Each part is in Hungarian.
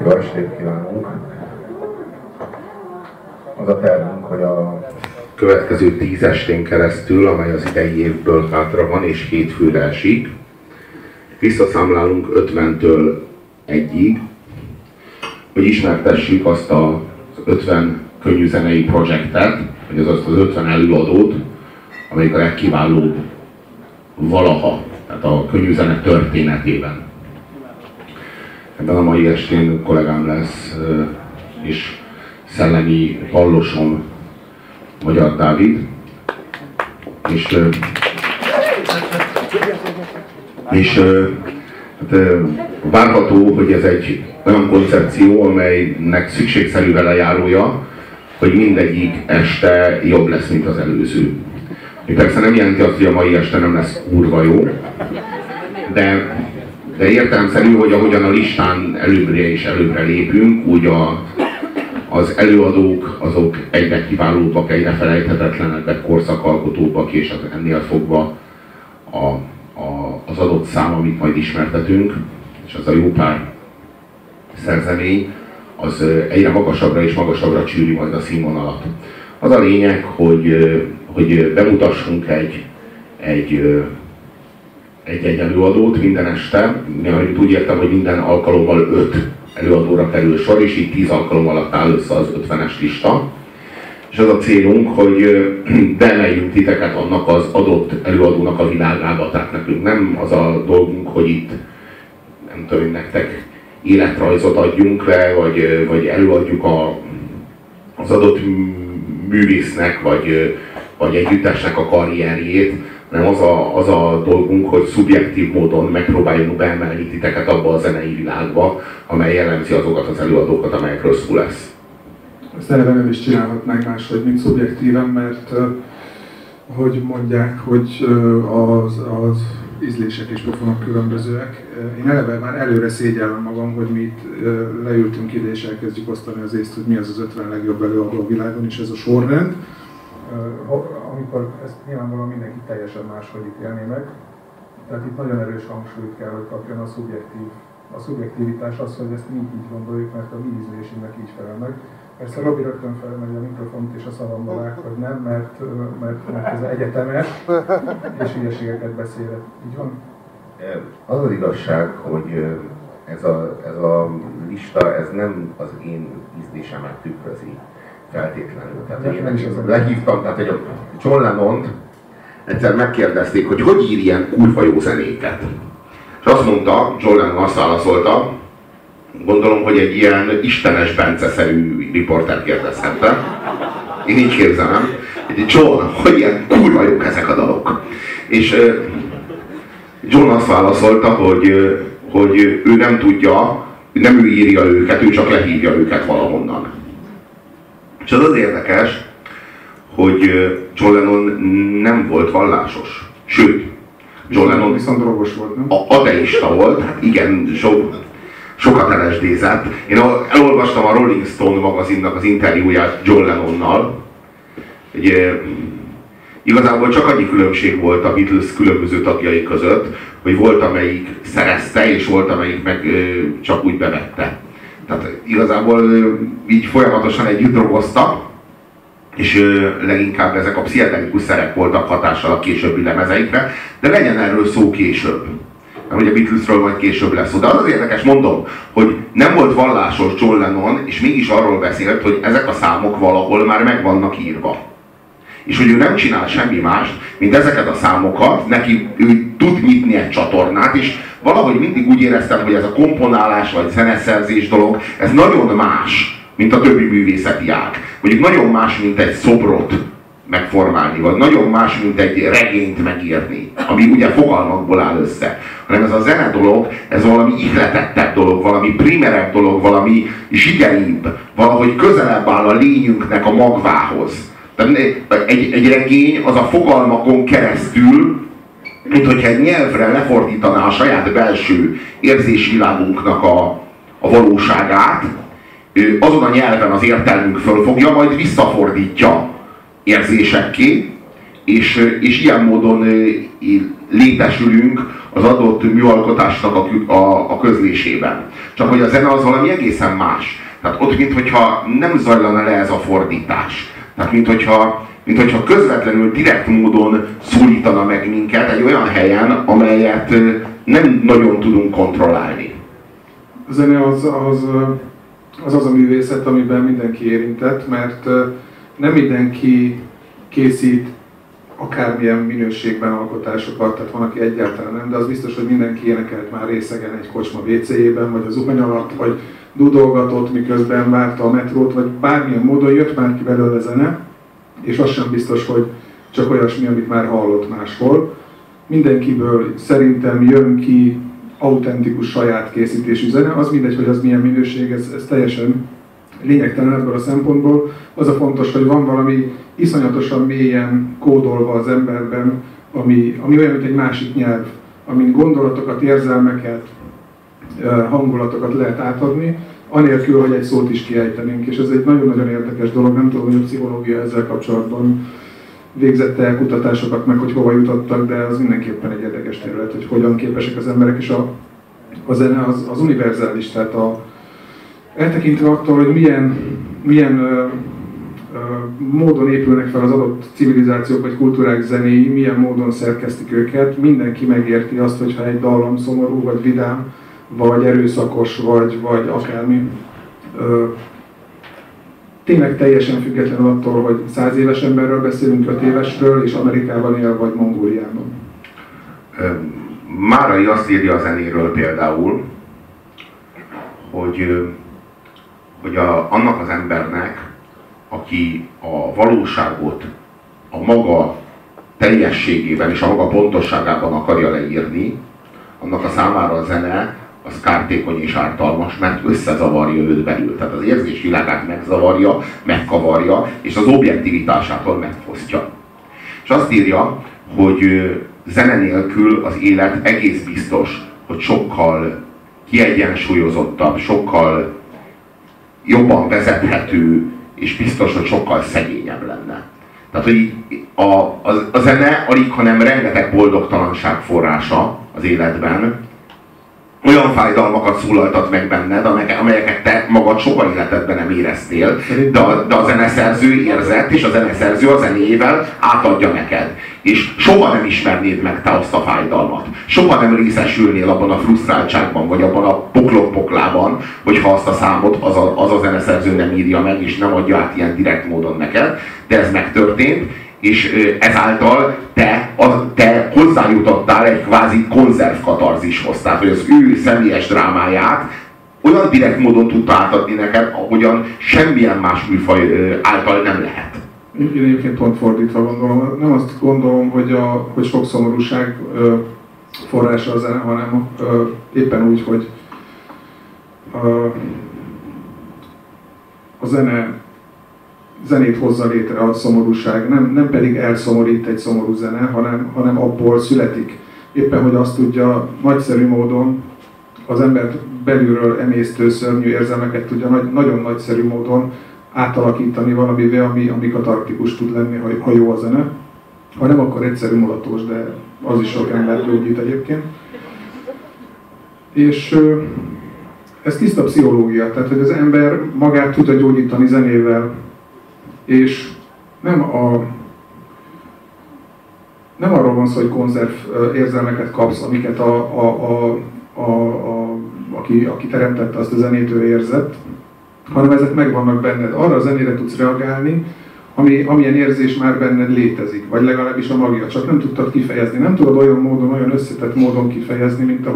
Jó estét kívánunk! Az a tervünk, hogy a következő 10 estén keresztül, amely az idei évből hátra van és hétfőre esik, visszaszámlálunk 50-től 1-ig, hogy ismertessük azt az 50 könnyűzenei projektet, vagy azt az 50 előadót, amelyik a legkiválóbb valaha, tehát a könnyűzene történetében. Ebben a mai estén kollégám lesz és szellemi hallosom Magyar Dávid, és várható, hogy ez egy olyan koncepció, amelynek szükségszerű velejárója, hogy mindegyik este jobb lesz, mint az előző. Én persze nem jelenti azt, hogy a mai este nem lesz kurva jó, de értelemszerű, hogy ahogyan a listán előbbre és előbbre lépünk, úgy az előadók azok egyre kiválóbbak, egyre felejthetetlenebbek, korszakalkotóbbak, és ennél fogva az adott szám, amit majd ismertetünk, és az a jó pár szerzemény, az egyre magasabbra és magasabbra csűri majd a színvonalat. Az a lényeg, hogy bemutassunk egy előadót minden este, mert úgy értem, hogy minden alkalommal 5 előadóra kerül sor, és így 10 alkalom alatt áll össze az 50-es lista. És az a célunk, hogy beemeljünk titeket annak az adott előadónak a világába, tehát nekünk nem az a dolgunk, hogy itt nem tudom, nektek életrajzot adjunk le, vagy előadjuk az adott művésznek, vagy együttesnek a karrierjét, hanem az a dolgunk, hogy szubjektív módon megpróbáljunk beemelni titeket abba a zenei világba, amely jellemzi azokat az előadókat, amelyekről szó lesz. Ezt eleve nem is csinálhatnánk máshogy, mint szubjektíven, mert hogy mondják, hogy az ízlések és pofonok különbözőek. Én eleve már előre szégyellem magam, hogy mi itt leültünk ide és elkezdjük osztani az észt, hogy mi az az 50 legjobb előadó a világon, és ez a sorrend. Amikor ezt nyilvánvalóan mindenki teljesen máshogy ítélné meg, tehát itt nagyon erős hangsúlyt kell, hogy kapjon a szubjektív. A szubjektivitás az, hogy ezt mi így gondoljuk, mert a mi ízlésünknek így felel meg. Persze Robi rögtön felmegy a mikrofont és a szavamba vág, hogy nem, mert ez egyetemes, és hülyeségeket beszélek. Így van? Az az igazság, hogy ez a lista ez nem az én ízlésemet tükrözi feltétlenül. Tehát én lehívtam, tehát egy John Lennont egyszer megkérdezték, hogy ír ilyen kurva jó zenéket. És azt mondta, John Lennon azt válaszolta, gondolom, hogy egy ilyen istenes Bence-szerű riportert kérdezhettem. Én így képzelem. John, hogy ilyen kurva jók ezek a dalok. És John azt válaszolta, hogy ő nem tudja, nem ő írja őket, ő csak lehívja őket valahonnan. És az az érdekes, hogy John Lennon nem volt vallásos. Sőt, John Lennon viszont drogos volt, nem? Ateista volt, hát igen, sokat LSD-zett. Én elolvastam a Rolling Stone magazinnak az interjúját John Lennonnal. Igazából csak annyi különbség volt a Beatles különböző tagjai között, hogy volt, amelyik szerezte, és volt, amelyik meg csak úgy bevette. Tehát igazából így folyamatosan együtt drogoztak, és leginkább ezek a pszichedelikus szerek voltak hatással a későbbi lemezeikre, de legyen erről szó később. Mert ugye a Beatlesről majd később lesz szó. De az érdekes, mondom, hogy nem volt vallásos John Lennon, és mégis arról beszélt, hogy ezek a számok valahol már meg vannak írva. És hogy ő nem csinál semmi mást, mint ezeket a számokat, neki ő tud nyitni egy csatornát, és valahogy mindig úgy éreztem, hogy ez a komponálás vagy zeneszerzés dolog, ez nagyon más, mint a többi művészeti ág. Mondjuk nagyon más, mint egy szobrot megformálni, vagy nagyon más, mint egy regényt megírni, ami ugye fogalmakból áll össze. Hanem ez a zene dolog, ez valami ihletettebb dolog, valami primerebb dolog, valami zsigeribb, valahogy közelebb áll a lényünknek a magvához. Egy regény az a fogalmakon keresztül, mint hogyha egy nyelvre lefordítaná a saját belső érzésvilágunknak a valóságát, azon a nyelven az értelmünk fölfogja, majd visszafordítja érzésekké, és ilyen módon létesülünk az adott műalkotásnak a közlésében. Csak hogy a zene az valami egészen más. Tehát ott, minthogyha nem zajlana le ez a fordítás. Tehát minthogyha közvetlenül, direkt módon szólítana meg minket egy olyan helyen, amelyet nem nagyon tudunk kontrollálni. A zene az a művészet, amiben mindenki érintett, mert nem mindenki készít akármilyen minőségben alkotásokat, tehát van, aki egyáltalán nem, de az biztos, hogy mindenki énekelt már részegen egy kocsma WC-jében, vagy az zuhany alatt, vagy dudolgatott, miközben várta a metrót, vagy bármilyen módon jött már ki belőle zene, és az sem biztos, hogy csak olyasmi, amit már hallott máshol. Mindenkiből szerintem jön ki autentikus saját készítésű zene, az mindegy, hogy az milyen minőség, ez teljesen lényegtelen ebből a szempontból. Az a fontos, hogy van valami iszonyatosan mélyen kódolva az emberben, ami olyan, mint egy másik nyelv, amin gondolatokat, érzelmeket, hangulatokat lehet átadni, anélkül, hogy egy szót is kiejtenénk. És ez egy nagyon-nagyon érdekes dolog, nem tudom, hogy a pszichológia ezzel kapcsolatban végzette kutatásokat meg, hogy hova jutottak, de az mindenképpen egy érdekes terület, hogy hogyan képesek az emberek, és a zene az univerzális, tehát eltekintve attól, hogy milyen módon épülnek fel az adott civilizációk vagy kultúrák zenéi, milyen módon szerkesztik őket, mindenki megérti azt, hogyha egy dallam szomorú, vagy vidám, vagy erőszakos, vagy akármi. Tényleg teljesen függetlenül attól, hogy 100 éves emberről beszélünk, 5 évesről, és Amerikában él, vagy Mongóliában. Márai azt írja a zenéről például, hogy annak az embernek, aki a valóságot a maga teljességében és a maga pontosságában akarja leírni, annak a számára a zene az kártékony és ártalmas, mert összezavarja őt belül. Tehát az érzésvilágát megzavarja, megkavarja, és az objektivitásától megfosztja. És azt írja, hogy zene nélkül az élet egész biztos, hogy sokkal kiegyensúlyozottabb, sokkal jobban vezethető, és biztos, hogy sokkal szegényebb lenne. Tehát, hogy a zene alig, hanem rengeteg boldogtalanság forrása az életben, olyan fájdalmakat szólaltat meg benned, amelyeket te magad soha életedben nem éreztél, de a zeneszerző érzett, és a zeneszerző a zenéjével átadja neked. És soha nem ismernéd meg te azt a fájdalmat. Soha nem részesülnél abban a frusztráltságban, vagy abban a poklok-poklában, hogyha azt a számot az a zeneszerző nem írja meg, és nem adja át ilyen direkt módon neked, de ez megtörtént, és ezáltal te hozzájutottál egy kvázi konzervkatarzishoz, tehát hogy az ő személyes drámáját olyan direkt módon tudta átadni neked, ahogyan semmilyen más műfaj által nem lehet. Én egyébként pont fordítva gondolom. Nem azt gondolom, hogy sok szomorúság forrása a zene, hanem éppen úgy, hogy a zenét hozza létre a szomorúság, nem pedig elszomorít egy szomorú zene, hanem abból születik. Éppen, hogy azt tudja nagyszerű módon, az embert belülről emésztő szörnyű érzelmeket tudja nagyon nagyszerű módon átalakítani valamivé, ami katartikus tud lenni, ha jó a zene. Ha nem, akkor egyszerű mulatós, de az is sok embert gyógyít egyébként. És ez tiszta pszichológia, tehát hogy az ember magát tudja gyógyítani zenével, és nem arról van szó, hogy konzerv érzelmeket kapsz, amiket aki teremtette azt a zenétől érzett, hanem ezek megvannak benned. Arra a zenére tudsz reagálni, amilyen érzés már benned létezik, vagy legalábbis a magja, csak nem tudtad kifejezni. Nem tudod olyan módon, olyan összetett módon kifejezni, mint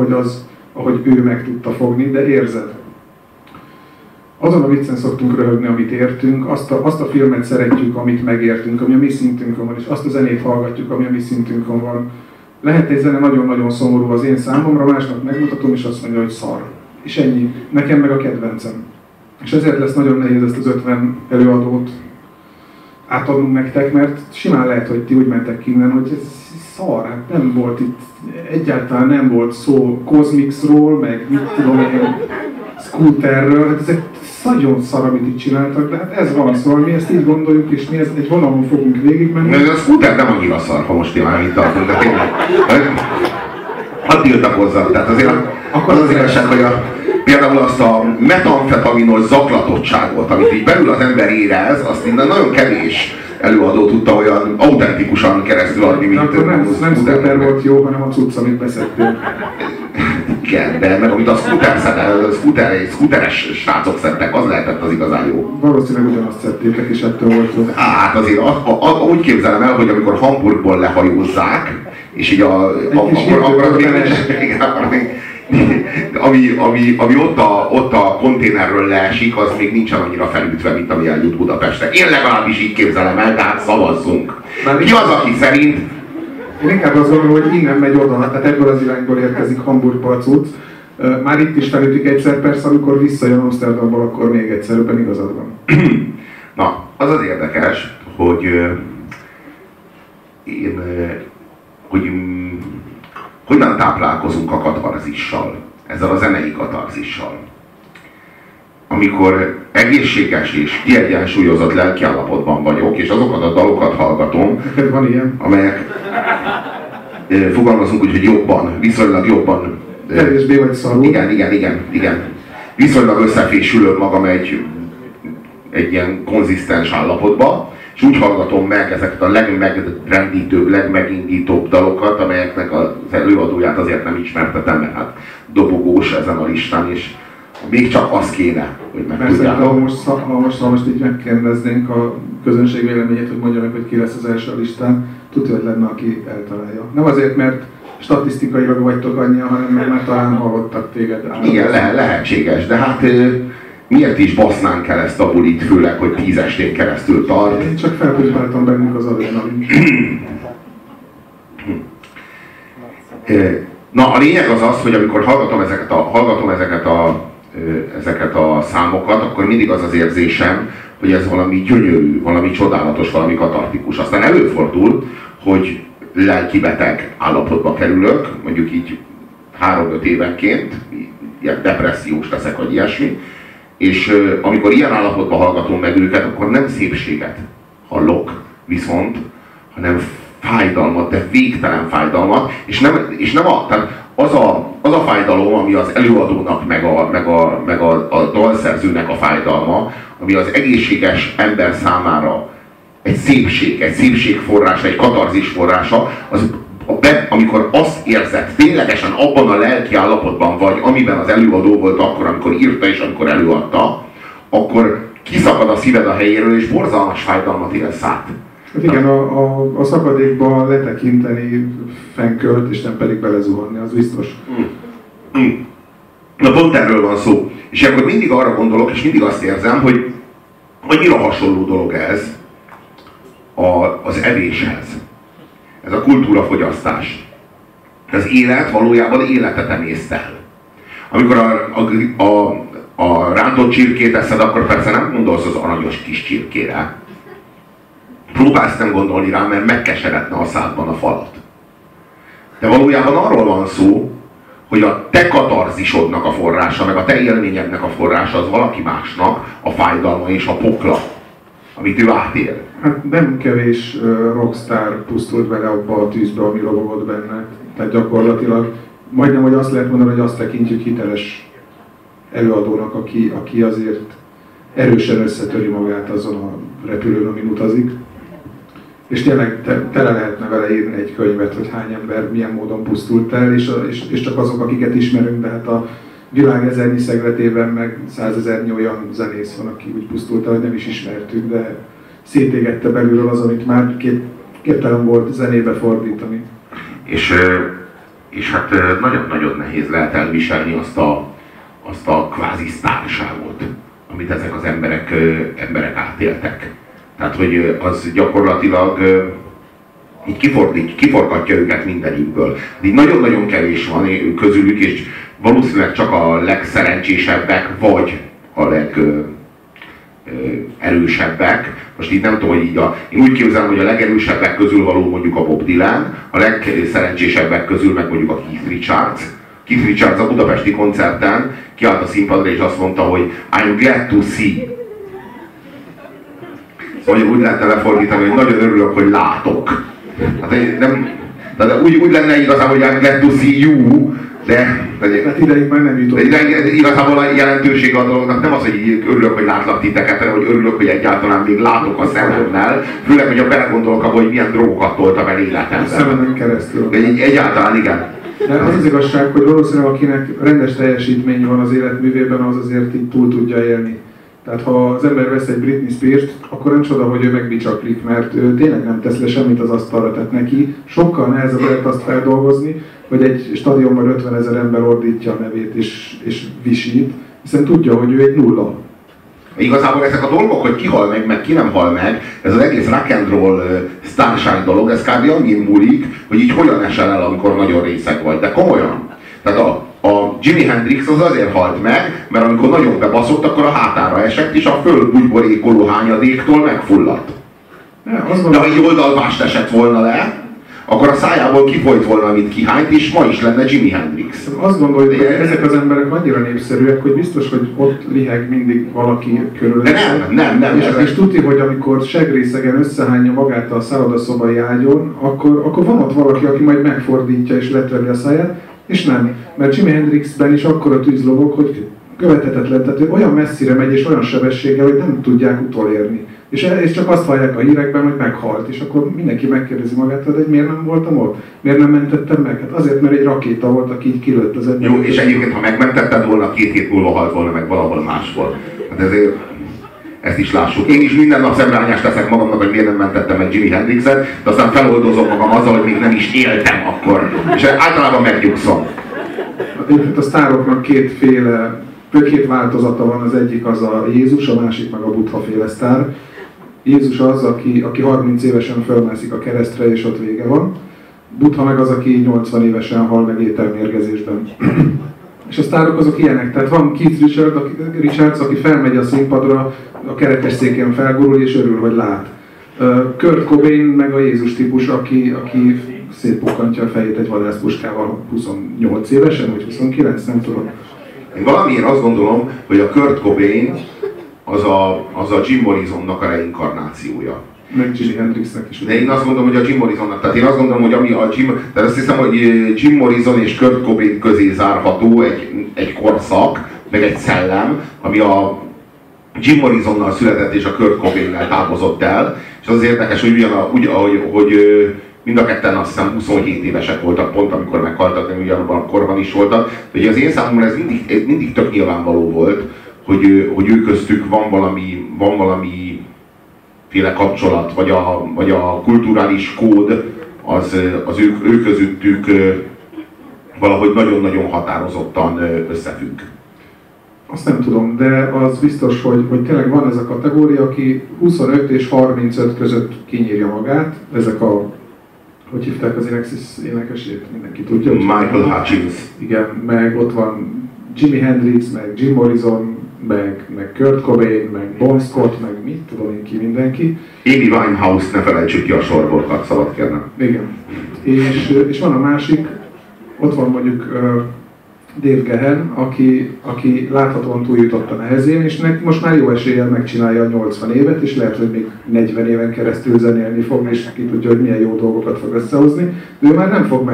ahogy ő meg tudta fogni, de érzed. Azon a viccen szoktunk röhögni, amit értünk, azt a filmet szeretjük, amit megértünk, ami a mi szintünkön van, és azt a zenét hallgatjuk, ami a mi szintünkön van. Lehet egy zene nagyon-nagyon szomorú az én számomra, másnak megmutatom, és azt mondja, hogy szar. És ennyi. Nekem meg a kedvencem. És ezért lesz nagyon nehéz ezt az 50 előadót átadnunk nektek, mert simán lehet, hogy ti úgy mentek innen, hogy ez szar, hát nem volt itt, egyáltalán nem volt szó Cosmixról, meg mit tudom én, Scooterről, hát ezek nagyon szar, amit itt csináltak, de hát ez van, szóval mi ezt így gondoljuk, és mi ezt egy vonalon fogunk végigmenni. De a Scooter nem annyira szar, ha most én már itt tartunk, de tényleg. hadd tiltakozzak. Tehát azért az az igazság, hogy például azt a metamfetaminos zaklatottságot, amit így belül az ember érez, azt innen nagyon kevés előadó tudta olyan autentikusan keresztül adni, mint... Akkor nem Scooter volt jó, hanem a cucc, amit beszedtél. Igen, de meg amit a scooteres srácok szedtek, az lehetett az igazán jó. Valószínűleg ugyanazt szedtétek, és ettől volt jó. Hát azért úgy képzelem el, hogy amikor Hamburgból lehajózzák, és így ami ott a konténerről leesik, az még nincsen annyira felütve, mint ami eljut Budapestre. Én legalábbis így képzelem el, tehát szavazzunk. Ki az, aki szerint? Én inkább azt gondolom, hogy innen megy oda, tehát ebből az irányból érkezik Hamburgba a cucc. Már itt is felütjük egyszer, persze, amikor visszajön Amsterdamból, akkor még egyszer, ebben igazad van. Na, az az érdekes, hogy hogyan táplálkozunk a katarzissal, ezzel a zenei katarzissal. Amikor egészséges és kiegyensúlyozott lelkiállapotban vagyok, és azokat a dalokat hallgatom, van ilyen, amelyek fogalmazunk úgy, hogy jobban, viszonylag jobban... Kevésbé vagy szarul. Igen. Viszonylag összefésülöm magam egy ilyen konzisztens állapotba, és úgy hallgatom meg ezeket a legmegrendítőbb, legmegindítóbb dalokat, amelyeknek az előadóját azért nem ismertetem, mert hát dobogós ezen a listán, és még csak az kéne, hogy megtudjátok. Persze, ha most így megkérdeznénk a közönség véleményét, hogy mondja meg, hogy ki lesz az első a listán, tudja, hogy lenne, aki eltalálja. Nem azért, mert statisztikailag vagytok annyian, hanem mert már talán hallottak téged. Igen, lehetséges, de hát... Miért is basznánk el ezt a bulit, főleg, hogy 10 estén keresztül tart? Én csak felbújtáltam bennünk az adrenalin. Na, a lényeg az az, hogy amikor hallgatom ezeket a számokat, akkor mindig az az érzésem, hogy ez valami gyönyörű, valami csodálatos, valami katartikus. Aztán előfordul, hogy lelkibeteg állapotba kerülök, mondjuk így 3-5 évenként, ilyen depressziós leszek, vagy ilyesmi, és amikor ilyen állapotban hallgatom meg őket, akkor nem szépséget hallok viszont, hanem fájdalmat, de végtelen fájdalmat, és nem az a fájdalom, ami az előadónak, meg a dalszerzőnek a fájdalma, ami az egészséges ember számára egy szépség forrása, egy katarzis forrása, az amikor azt érzed, ténylegesen abban a lelki állapotban vagy, amiben az előadó volt akkor, amikor írta és amikor előadta, akkor kiszakad a szíved a helyéről, és borzalmas fájdalmat élsz át. Hát igen, a szakadékba letekinteni fenkölt, és nem pedig belezuhanni, az biztos. Na pont erről van szó. És akkor mindig arra gondolok, és mindig azt érzem, hogy annyira hasonló dolog ez az evéshez. Ez a kultúrafogyasztás. Az élet valójában életet emésztel. Amikor a rántott csirkét eszed, akkor persze nem gondolsz az aranyos kis csirkére. Próbálsz nem gondolni rá, mert megkeseretne a szádban a falat. De valójában arról van szó, hogy a te katarzisodnak a forrása, meg a te élményednek a forrása az valaki másnak a fájdalma és a pokla, amit ő átél. Hát nem kevés rockstar pusztult vele abba a tűzbe, ami robogott benne. Tehát gyakorlatilag majdnem, hogy azt lehet mondani, hogy azt tekintjük hiteles előadónak, aki azért erősen összetöri magát azon a repülőn, amin utazik. És tényleg tele lehetne vele írni egy könyvet, hogy hány ember milyen módon pusztult el, és csak azok, akiket ismerünk, de hát a világ ezernyi szegletében meg 100 000 olyan zenész van, aki úgy pusztult el, hogy nem is ismertük, de szétégette belülről az, amit már képtelen volt zenébe fordítani. És hát nagyon-nagyon nehéz lehet elviselni azt a kvázi sztárságot, amit ezek az emberek átéltek. Tehát, hogy az gyakorlatilag így kiforgatja őket mindenünkből. Így nagyon-nagyon kevés van közülük, és valószínűleg csak a legszerencsésebbek, vagy a legerősebbek. Most így nem tudom, hogy így én úgy képzelem, hogy a legerősebbek közül való mondjuk a Bob Dylan, a legszerencsésebbek közül meg mondjuk a Keith Richards. Keith Richards a budapesti koncerten kiállt a színpadra és azt mondta, hogy I'm glad to see. Szóval úgy lehetne lefordítani, hogy nagyon örülök, hogy látok. Hát nem, De úgy lenne igazából, hogy I'm glad to see you, de hát ideig már nem jutott. De igazából a jelentősége a dolognak nem az, hogy örülök, hogy látlak titeket, hanem hogy örülök, hogy egyáltalán még látok a szememmel. Főleg, hogyha belegondolok abba, hogy milyen drogokat toltam el életemben. A szememben keresztül. De egyáltalán igen. De az az igazság, hogy valószínűleg akinek rendes teljesítmény van az életművében, az azért így túl tudja élni. Tehát ha az ember vesz egy Britney Spears-t, akkor nem csoda, hogy ő megbicsaklik, mert ő tényleg nem tesz le semmit az asztalra, tehát neki sokkal nehezebb lehet azt feldolgozni, hogy egy stadionban 50 000 ember ordítja a nevét és visít, hiszen tudja, hogy ő egy nulla. Igazából ezek a dolgok, hogy ki hal meg ki nem hal meg, ez az egész rock and roll sztárság dolog, ez kb. Annyi múlik, hogy így hogyan esel el, amikor nagyon részeg vagy, de komolyan. Tehát a Jimi Hendrix az azért halt meg, mert amikor nagyon bebaszott, akkor a hátára esett, és a földbugyborékoló hányadéktól megfulladt. De ha egy oldalvást esett volna le, akkor a szájából kifolyt volna, mint kihányt, és ma is lenne Jimi Hendrix. Azt gondolom, hogy ezek az emberek annyira népszerűek, hogy biztos, hogy ott liheg mindig valaki körül. De nem. És tudni, hogy amikor segrészegen összehányja magát a szállodaszobai ágyon, akkor van ott valaki, aki majd megfordítja és letörli a száját, és nem. Mert Jimi Hendrixben is akkora tűzlobog, hogy követhetetlen, tehát ő olyan messzire megy és olyan sebességgel, hogy nem tudják utolérni. És csak azt hallják a hírekben, hogy meghalt, és akkor mindenki megkérdezi magát, hogy miért nem voltam ott? Miért nem mentettem meg? Hát azért, mert egy rakéta volt, aki így kilőtt az ember. Jó, és egyébként, ha megmentetted volna, 2 hét múlva halt volna meg valahol máshol. Hát ezért ezt is lássuk. Én is minden nap szemrányást teszek magamnak, hogy miért nem mentettem meg Jimi Hendrixet, de aztán feloldozom magam azzal, hogy még nem is éltem akkor. És általában megnyugszom. Itt a sztároknak két változata van, az egyik az a Jézus, a másik meg a Buddha féle sztár. Jézus az, aki 30 évesen fölmászik a keresztre, és ott vége van. Buddha meg az, aki 80 évesen hal meg ételmérgezésben. És a sztárok azok ilyenek. Tehát van Keith Richards, aki felmegy a színpadra, a kerekesszékén felgurul, és örül, hogy lát. Kurt Cobain meg a Jézus típus, aki szétpukkantja a fejét egy vadászpuskával 28 évesen, vagy 29, nem tudom. Én valamiért azt gondolom, hogy a Kurt Cobain az a Jim Morrisonnak a reinkarnációja. Meg Jimi Hendrixnek is. De én azt gondolom, hogy a Jim Morrisonnak. Tehát én azt gondolom, hogy ami a Jim... Tehát azt hiszem, hogy Jim Morrison és Kurt Cobain közé zárható egy korszak, meg egy szellem, ami a Jim Morrisonnal született és a Kurt Cobainnel távozott el. És az érdekes, hogy mind a ketten azt hiszem 27 évesek voltak pont, amikor meghaltak, nem ugyanabban a korban is voltak. De ugye az én számomra ez mindig tök nyilvánvaló volt, hogy ő köztük van valamiféle kapcsolat, vagy a kulturális kód az ő közöttük valahogy nagyon-nagyon határozottan összefügg. Azt nem tudom, de az biztos, hogy tényleg van ez a kategória, aki 25 és 35 között kinyírja magát, ezek a... Hogy hívták az énekesét? Mindenki tudja. Michael Hutchence. Igen, meg ott van Jimi Hendrix, meg Jim Morrison, meg Kurt Cobain, meg Bon Scott, meg mit tudom én ki, mindenki. Amy Winehouse, ne felejtsük ki a sorból, ha szabad kérnem. Igen. És van a másik, ott van mondjuk Dave Gahan, aki láthatóan túljutott a nehezén, és most már jó eséllyel megcsinálja a 80 évet, és lehet, hogy még 40 éven keresztül zenélni fog, és ki tudja, hogy milyen jó dolgokat fog összehozni. De ő már nem fog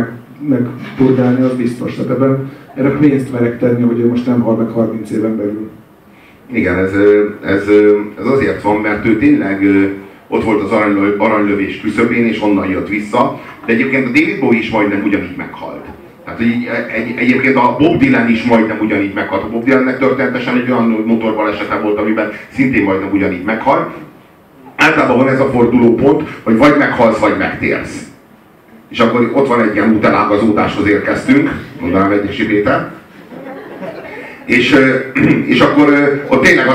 megpurgálni, az biztos. Tehát erre pénzt merek tenni, hogy ő most nem hal meg 30 éven belül. Igen, ez azért van, mert ő tényleg ott volt az aranylövés küszöbén, és onnan jött vissza. De egyébként a David Bowie is majdnem ugyanígy meghalt. Tehát egyébként a Bob Dylan is majdnem ugyanígy meghalt. A Bob Dylannek történetesen egy olyan motorbalesete volt, amiben szintén majdnem ugyanígy meghalt. Általában van ez a fordulópont, hogy vagy meghalsz, vagy megtérsz. És akkor ott van egy ilyen útelágazódáshoz érkeztünk, mondanám Egyesi Péter. És akkor ott tényleg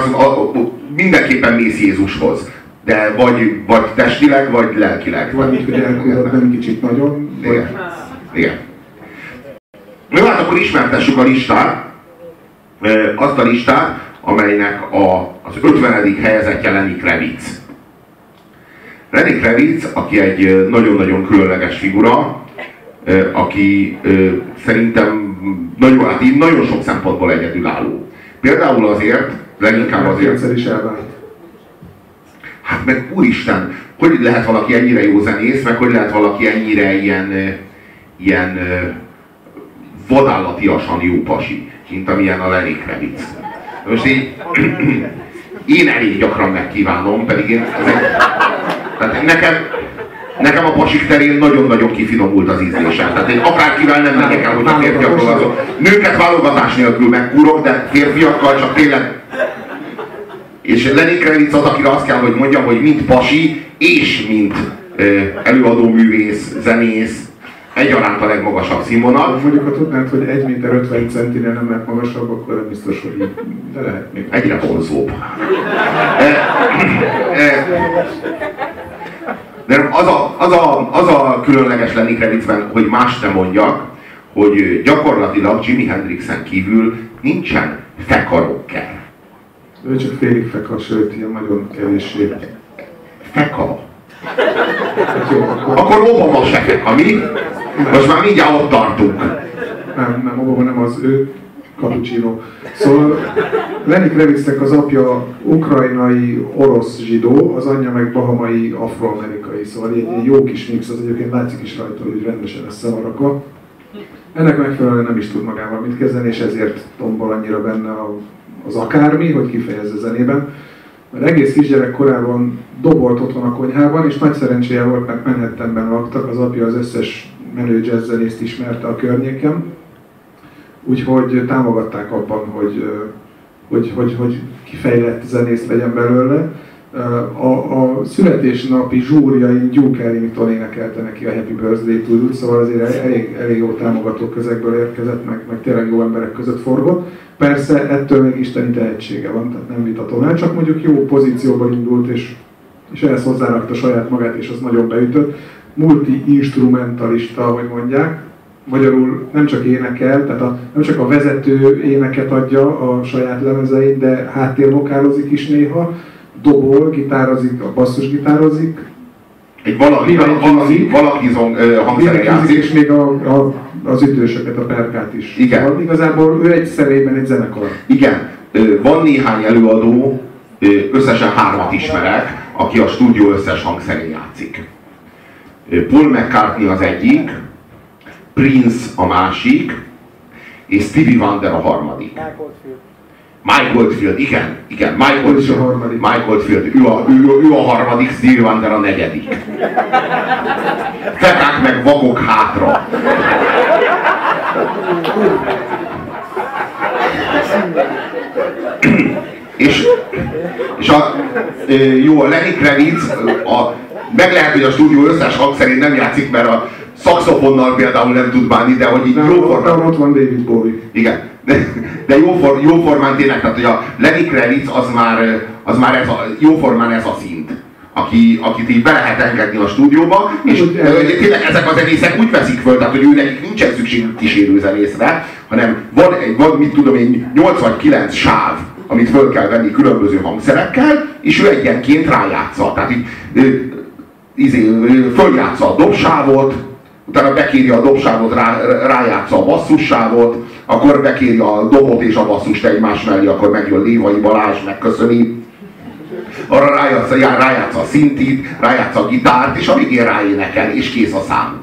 mindenképpen mész Jézushoz. De vagy testileg, vagy lelkileg. Vagy hogy elkülött, nem kicsit nagyon. Igen. Jó, hát akkor ismertessük a listát, azt a listát, amelynek az 50. helyezettje Lenny Kravitz. Lenny Kravitz, aki egy nagyon-nagyon különleges figura, aki szerintem nagyon sok szempontból egyedülálló. Például azért, leginkább azért... Hát meg úristen, hogy lehet valaki ennyire jó zenész, meg hogy lehet valaki ennyire ilyen... ilyen vadállatiasan jó pasi, mint amilyen a Lenny Kravitz. Most én elég gyakran megkívánom, pedig én ezek, tehát nekem a pasik terén nagyon-nagyon kifinomult az ízlésem. Tehát én akárkivel nem megyek el, hogy a férfiakról azon. Nőket válogatás nélkül megkúrok, de férfiakkal csak tényleg. És Lenny Kravitz az, akire azt kell, hogy mondjam, hogy mint pasi, és mint előadó művész, zenész, egyaránt a legmagasabb színvonal. Mondjuk, ha tudnád, hogy 1,50 cm nem lett magasabb, akkor nem biztos, hogy de lehet még. Egyre vonzóbb. De az a különleges Lenny Kravitzben, hogy más ne mondjak, hogy gyakorlatilag Jimi Hendrixen kívül nincsen fekarokker. Ő csak félig feka, sőt, ilyen nagyon kevéssé. Feka. Akkor Obama se feka, mi? Most már mindjárt ott tartunk. Nem, Obama nem az ő. Kapucsino. Szóval Lenny Kravitznek az apja ukrajnai orosz zsidó, az anyja meg bahamai afroamerikai. Szóval egy jó kis mix, az egyébként látszik is rajta, hogy rendesen összevarakva. Ennek megfelelően nem is tud magával mit kezdeni, és ezért tombol annyira benne az akármi, hogy kifejezze zenében. Mert egész kisgyerek korában dobolt otthon a konyhában, és nagy szerencséje volt, mert Manhattanben laktak, az apja az összes menő jazzzenészt ismerte a környéken. Úgyhogy támogatták abban, hogy kifejlett zenész legyen belőle. A születésnapi zsúrjain Duke Ellington énekelte neki a Happy Birthday-t, úgy, szóval azért elég jó támogató közegből érkezett, meg tényleg jó emberek között forgott. Persze ettől még isteni tehetsége van, tehát nem vitatom el, csak mondjuk jó pozícióban indult, és ehhez hozzárakta saját magát, és az nagyon beütött. Multi-instrumentalista, ahogy mondják. Magyarul nem csak énekel, tehát nem csak a vezető éneket adja a saját lemezeit, de háttérvokálozik is néha, dobol, gitározik, a basszusgitározik. Egy valaki hangszeren játszik. És még az ütősöket, a perkát is. Igen. Szóval igazából ő egy személyben egy zenekar. Igen. Van néhány előadó, összesen 3-at ismerek, aki a stúdió összes hangszerén játszik. Paul McCartney az egyik, Prince a másik, és Stevie Wonder a harmadik. Mike Oldfield, igen, Mike Oldfield, ő a harmadik, Stevie Wonder a negyedik. Fekák meg vakok hátra. A Lenny Kravitz, meg lehet, hogy a stúdió összes hangszerén nem játszik, mert a szaxofonnal például nem tud bánni, de hogy így jóformán... Ott van David Bowie. Igen. De jóformán tényleg, tehát hogy a Lenny Kravitz az már jóformán ez a szint, akit így be lehet engedni a stúdióba, és tényleg ezek a zenészek úgy veszik föl, tehát hogy ő nekik nincsen szükség kísérő zenészre, hanem van mit tudom én, 8 vagy 9 sáv, amit föl kell venni különböző hangszerekkel, és ő egyenként rájátsza. Tehát így följátsza a dobsávot, utána bekéri a dobsávot, rájátsza a basszussávot, akkor bekéri a dobot és a basszust egymás mellé, akkor megjön Lévai Balázs, megköszöni. Arra rájátsza a szintit, rájátsza a gitárt, és a végén ráénekel, és kész a szám.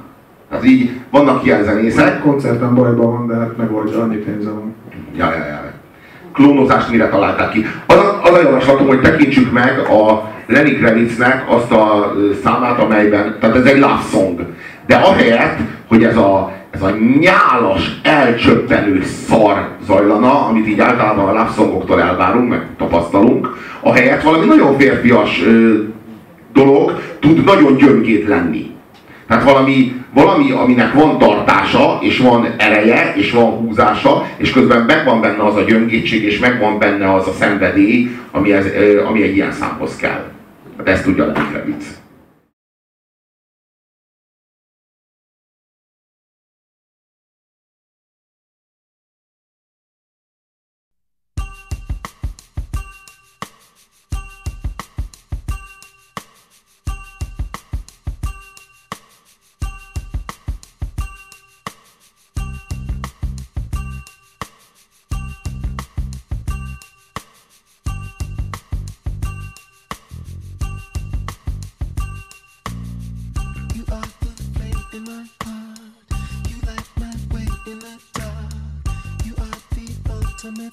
Tehát így vannak ilyen zenészek. Koncerten bajban van, de hát megoldja, annyi pénze van. Ja. Klónozást mire találták ki? Az a javaslatom, hogy tekintsük meg a Lenny Kravitznek azt a számát, amelyben, tehát ez egy love song. De ahelyett, hogy ez a nyálas, elcsöppenő szar zajlana, amit így általában a love songoktól elvárunk, meg tapasztalunk, ahelyett valami nagyon férfias dolog tud nagyon gyöngéd lenni. Tehát valami, aminek van tartása, és van ereje, és van húzása, és közben megvan benne az a gyöngédség, és megvan benne az a szenvedély, ami egy ilyen számhoz kell. Hát ezt tudja Lenny Kravitz.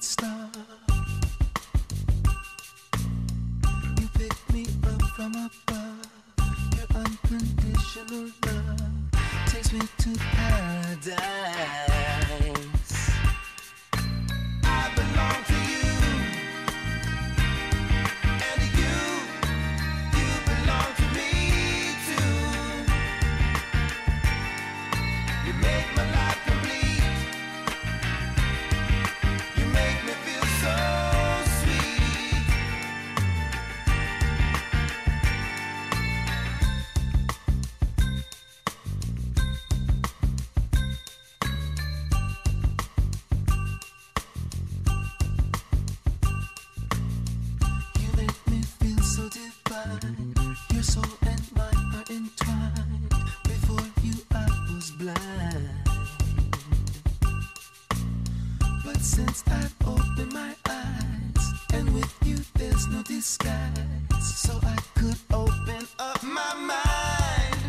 could stop. You picked me up from above. Your unconditional love takes me to paradise. I belong to you, and to you, you belong to me too. You make my life complete. You make me feel so divine. Your soul and mine are entwined. Before you I was blind, but since I've opened my eyes, and with you there's no disguise. So I could open up my mind.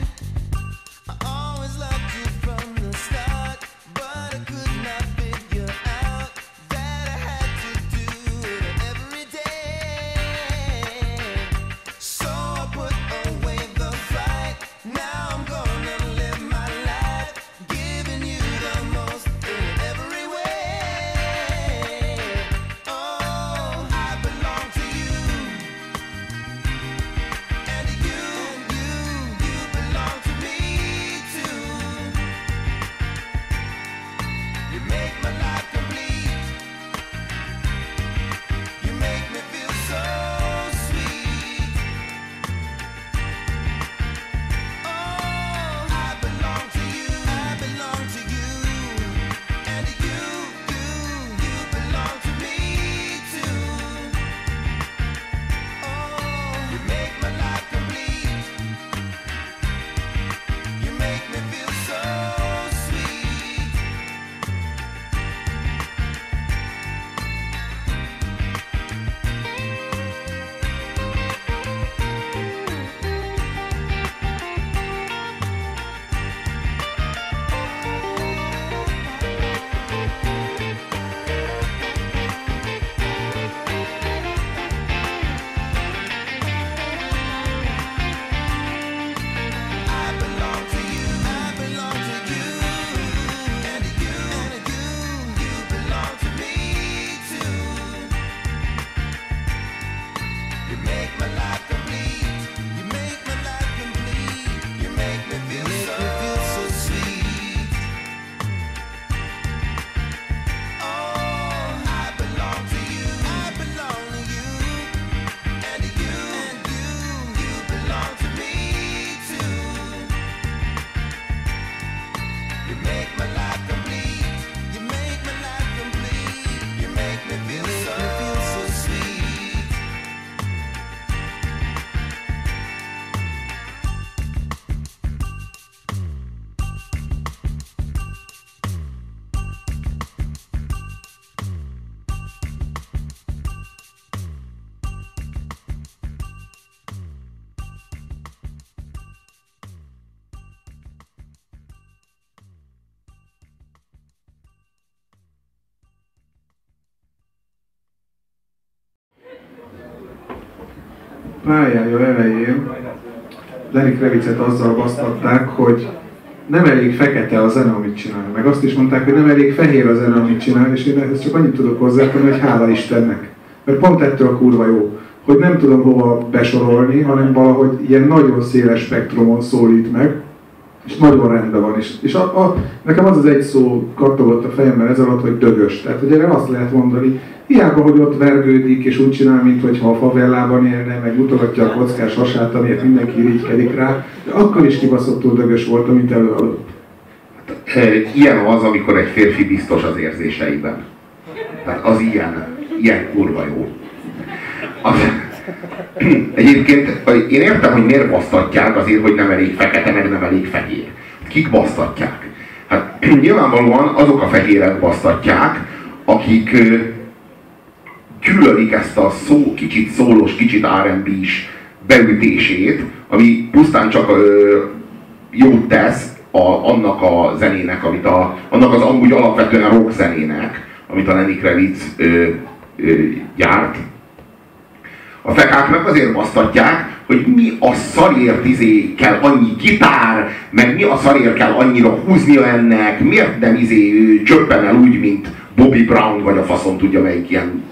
I always loved you from the start, but I could not figure out that I had to do it every day. So I put away the fight. Now I'm gonna live my life, giving you the most in every way. Oh, I belong to you, and to you, you belong to me too. You make my life complete. You make me feel so sweet. Oh, I belong to you, I belong to you, and to you, you belong to me too. Oh, you make my life complete. You make me feel so sweet. I belong to you, I belong to you, and to you, you belong to me too. You make my life complete. You make my life complete. You make me feel so sweet. Oh, I belong to you, I belong to you, and to you, you belong to me too. You make my life complete. You make my life complete. You make me feel so sweet. Pályája elején Lenny Kravitzet azzal basztatták, hogy nem elég fekete a zene, amit csinál. Meg azt is mondták, hogy nem elég fehér a zene, amit csinál, és én ehhez csak annyit tudok hozzátenni, hogy hála Istennek. Mert pont ettől kurva jó, hogy nem tudom hova besorolni, hanem valahogy ilyen nagyon széles spektrumon szólít meg, és nagyon rendben van. És nekem az az egy szó kattogott a fejemben ez alatt, hogy dögös. Tehát, hogy erre azt lehet mondani, hiába, hogy ott vergődik, és úgy csinál, mintha a favellában élne, meg mutogatja a kockás hasát, amiért mindenki irigykedik rá, de akkor is kibaszottul dögös volt, amit előadott. Ilyen az, amikor egy férfi biztos az érzéseiben. Tehát az ilyen kurva jó. Egyébként én értem, hogy miért basztatják azért, hogy nem elég fekete, meg nem elég fehér. Kik basztatják? Hát nyilvánvalóan azok a fehérek basztatják, akik gyűlölik ezt a szó, kicsit szólós, kicsit R&B-s beütését, ami pusztán csak jót tesz annak a zenének, annak az amúgy alapvetően rock zenének, amit a Lenny Kravitz gyárt. A fekák meg azért basztatják, hogy mi a szarért izé kell annyi gitár, meg mi a szarért kell annyira húznia ennek, miért nem izé csöppen el úgy, mint Bobby Brown, vagy a faszom tudja melyik ilyen...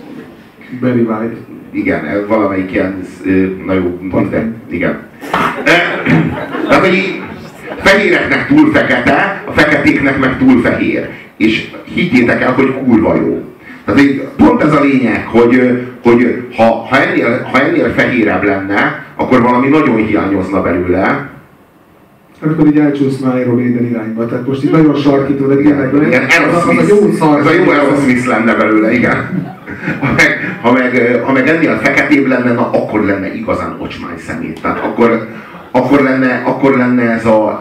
Barry White. Igen, valamelyik ilyen... Na jó, de, igen. De hogy így, fehéreknek túl fekete, a feketéknek meg túl fehér. És higgyétek el, hogy kurva jó. Tehát pont ez a lényeg, hogy ha ennél fehérebb lenne, akkor valami nagyon hiányozna belőle. Amikor így elcsúszna erről minden irányba. Tehát most így nagyon sarkító, de ilyenekben. Igen, ez a jó Aerosmith lenne belőle, igen. Ha meg ennél feketébb lenne, na akkor lenne igazán ocsmány szemét. Tehát akkor lenne ez a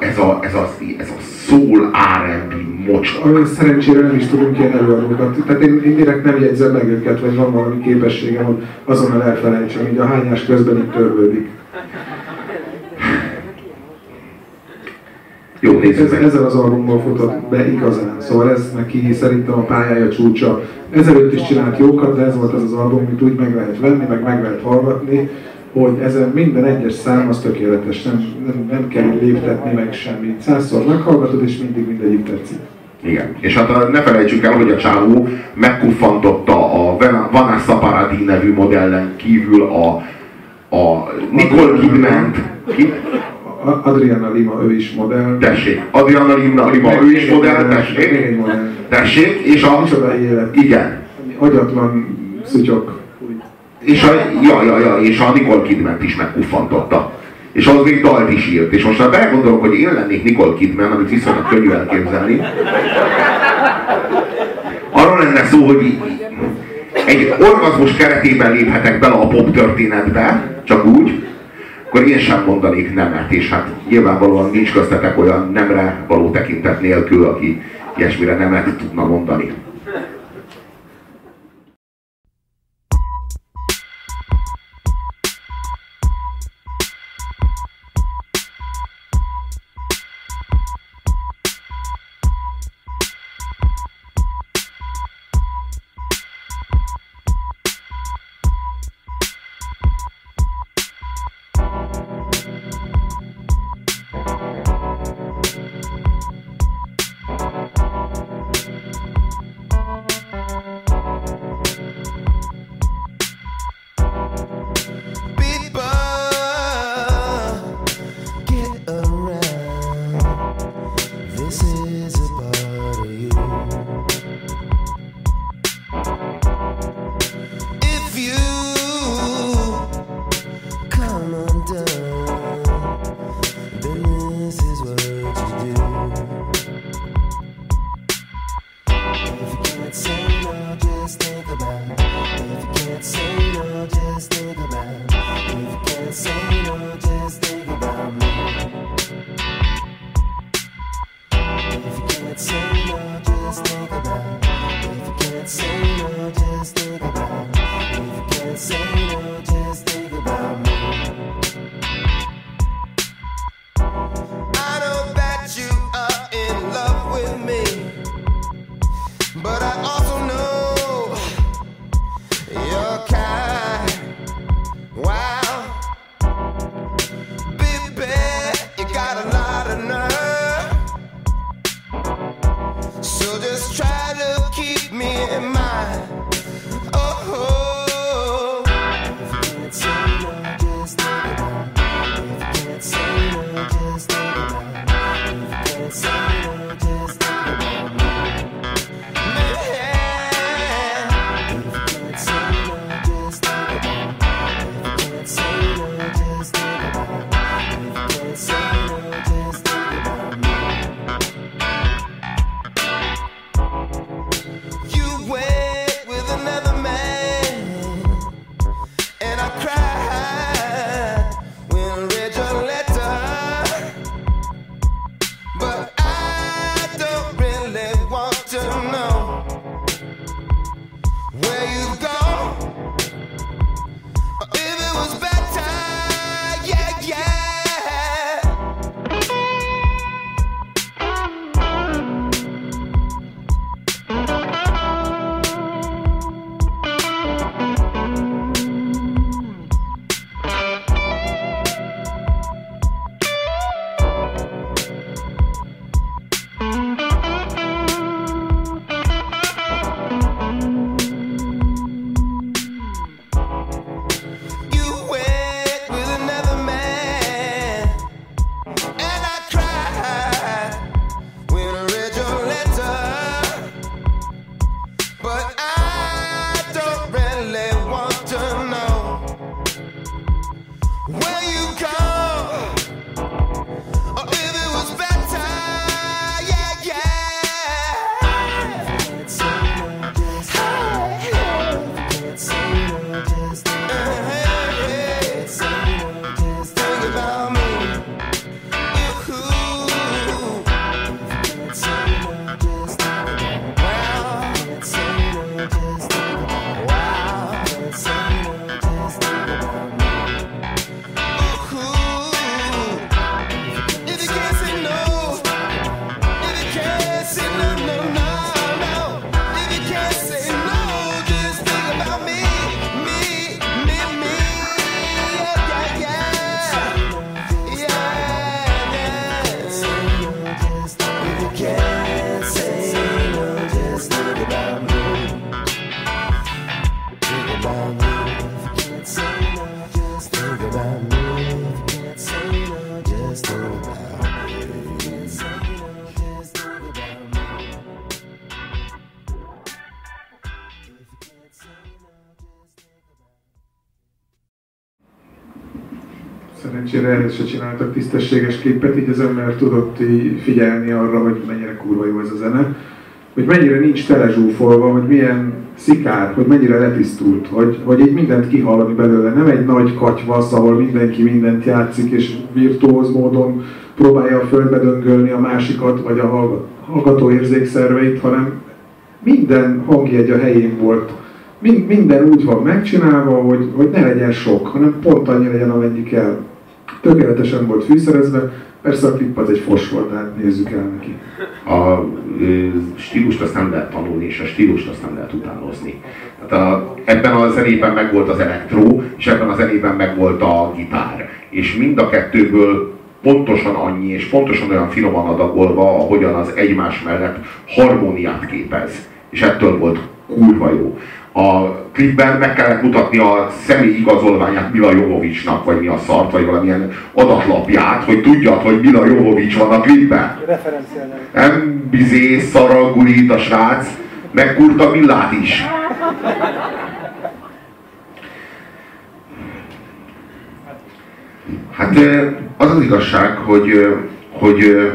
soul R&B mocsak. Szerencsére nem is tudunk ilyen előadókat. Tehát én direkt nem jegyzem meg őket, vagy van valami képességem, hogy azonnal elfelejtsem, így a hányás közben itt törvődik. Jó, nézzük meg. Ezzel az albumból futott be igazán, szóval ez neki szerintem a pályája csúcsa. Ezelőtt is csinált jókat, de ez volt az az album, amit úgy meg lehet venni, meg lehet hallgatni, hogy ezen minden egyes szám az tökéletes, nem kell léptetni meg semmit. 100-szor meghallgatod, és mindig mindegyik tetszik. Igen, és hát ne felejtsük el, hogy a csávó megkuffantotta a Vanessa Paradis nevű modellen kívül a Nicole Kidmant. Adriana Lima, ő is modell. Tessék, Adriana Lima, ő is modell, tessék. Tessék, és a... Igen. Agyatlan szutyok. És a Nicole Kidman-t is megkuffantotta. És ahhoz még dalt is írt. És most már belegondolok, hogy én lennék Nicole Kidman, amit viszonylag könnyű elképzelni. Arról lenne szó, hogy egy orgazmus keretében léphetek bele a pop történetbe, csak úgy, akkor én sem mondanék nemet, és hát nyilvánvalóan nincs köztetek olyan nemre való tekintet nélkül, aki ilyesmire nemet tudna mondani. Szerencsére erről se csináltak tisztességes képet, így az ember tudott így figyelni arra, hogy mennyire kurva jó ez a zene, hogy mennyire nincs telezsúfolva, hogy milyen szikár, hogy mennyire letisztult, hogy így mindent kihallani belőle. Nem egy nagy katyvasz, ahol mindenki mindent játszik, és virtuóz módon próbálja a földbe döngölni a másikat, vagy a hallgató érzékszerveit, hanem minden hangjegy a helyén volt. Minden úgy van megcsinálva, hogy ne legyen sok, hanem pont annyi legyen, amennyi kell. Tökéletesen volt fűszerezve, persze a klip az egy fos volt, hát nézzük el neki. A stílust azt nem lehet tanulni, és a stílust azt nem lehet utánozni. Tehát ebben a zenében megvolt az elektró, és ebben a zenében megvolt a gitár. És mind a kettőből pontosan annyi, és pontosan olyan finoman adagolva, ahogyan az egymás mellett harmóniát képez. És ettől volt kurva jó. A klipben meg kellett mutatni a személyi igazolványát Milla Jovovichnak, vagy mi a szart, vagy valamilyen adatlapját, hogy tudjad, hogy Milla Jovovich van a klipben. Nem bizé, szaragulít a srác, megkurta Millát is. Hát az az igazság, hogy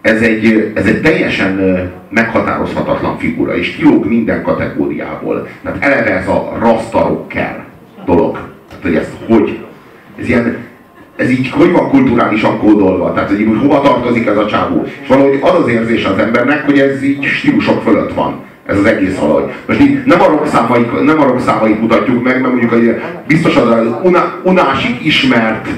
ez egy teljesen meghatározhatatlan figura, és kilóg minden kategóriából. Tehát eleve ez a rasztarokkel dolog. Tehát, hogy ez hogy? Ez így hogy van kulturálisan kódolva? Tehát, hogy hova tartozik ez a csávó? És valahogy az az érzés az embernek, hogy ez így stílusok fölött van. Ez az egész valahogy. Most így nem a rockszámait mutatjuk meg, mert mondjuk hogy biztos az unásig ismert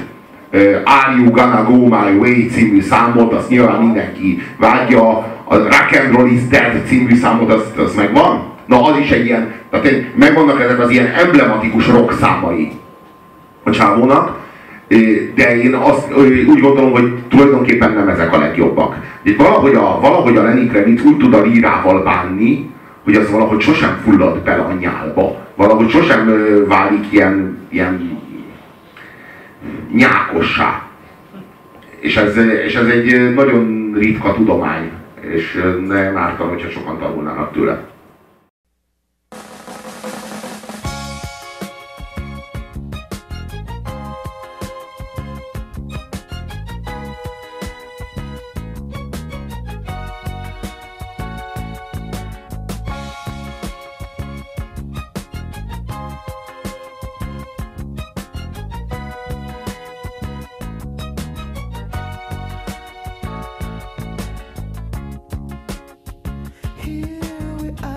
Are You Gonna Go My Way című számot, azt nyilván mindenki vágja, a Rock and Roll Is Dead című számot, az megvan. Na az is egy ilyen, tehát megvannak ezek az ilyen emblematikus rock számai a csávónak, de én azt úgy gondolom, hogy tulajdonképpen nem ezek a legjobbak. Valahogy a Lenny Kravitz úgy tud a lírával bánni, hogy az valahogy sosem fullad bele a nyálba, valahogy sosem válik ilyen nyákossá. És ez egy nagyon ritka tudomány, és nem ártana, hogyha sokan tanulnának tőle. Here we are.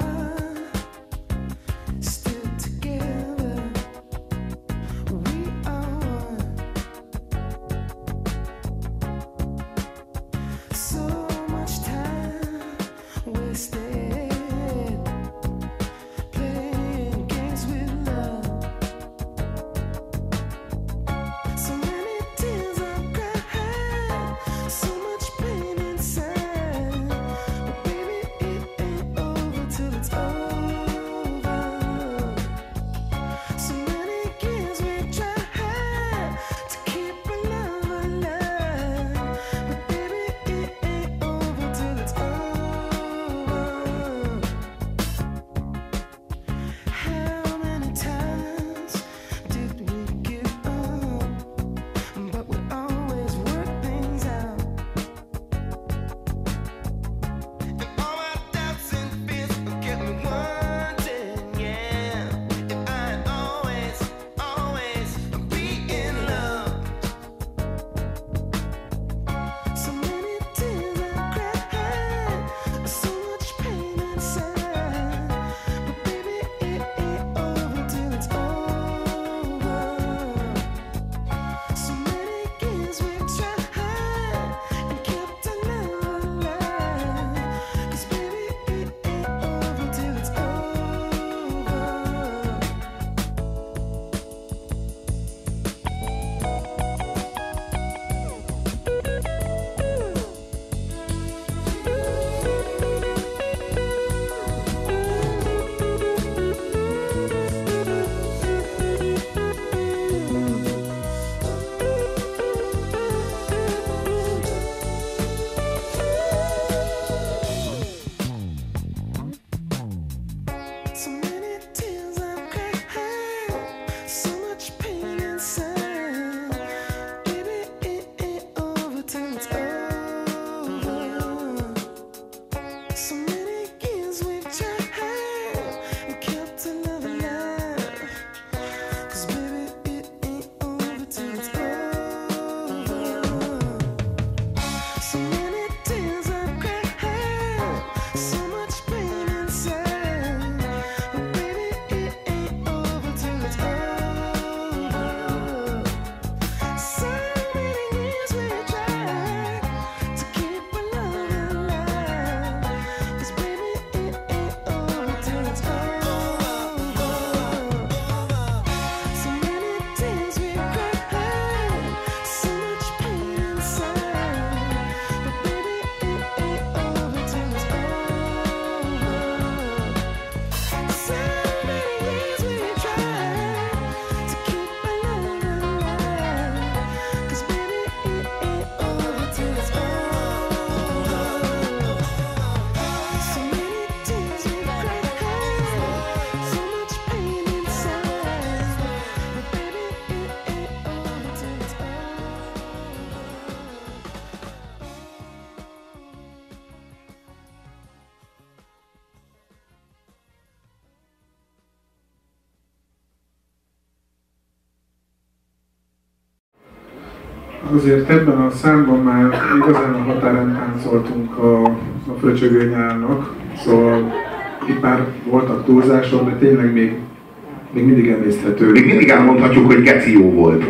Azért ebben a számban már igazán a határán táncoltunk a fröcsögő nyálnak, szóval itt már voltak túlzások, de tényleg még mindig emészthető. Még mindig elmondhatjuk, hogy geci jó volt.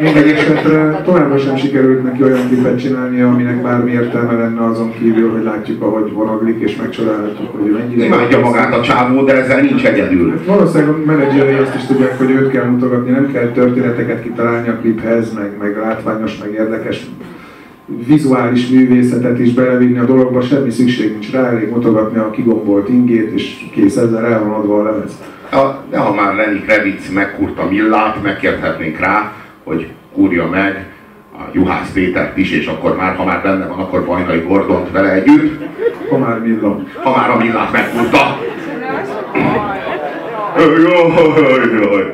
Mindegy esetre továbbra sem sikerült neki olyan klipet csinálnia, aminek bármi értelme lenne azon kívül, hogy látjuk, ahogy vonaglik, és megcsodálhatjuk, hogy mennyire... Imádja magát a csávó, de ezzel nincs egyedül. Valószínűleg a menedzserei azt is tudják, hogy őt kell mutogatni, nem kell történeteket kitalálni a kliphez, meg látványos, meg érdekes vizuális művészetet is belevinni a dologba, semmi szükség nincs rá, elég mutogatni a kigombolt ingét, és kész, ezzel el van adva a lemez. Ha már Lenny Kravitz megkurta Millát, megkérthetnénk rá, hogy kúrja meg a Juhász Pétert is, és akkor már, ha már benne van, akkor Vajnai Gordont vele együtt. Ha már Milla. Ha már a Millát megkurta. Jaj, jaj, jaj.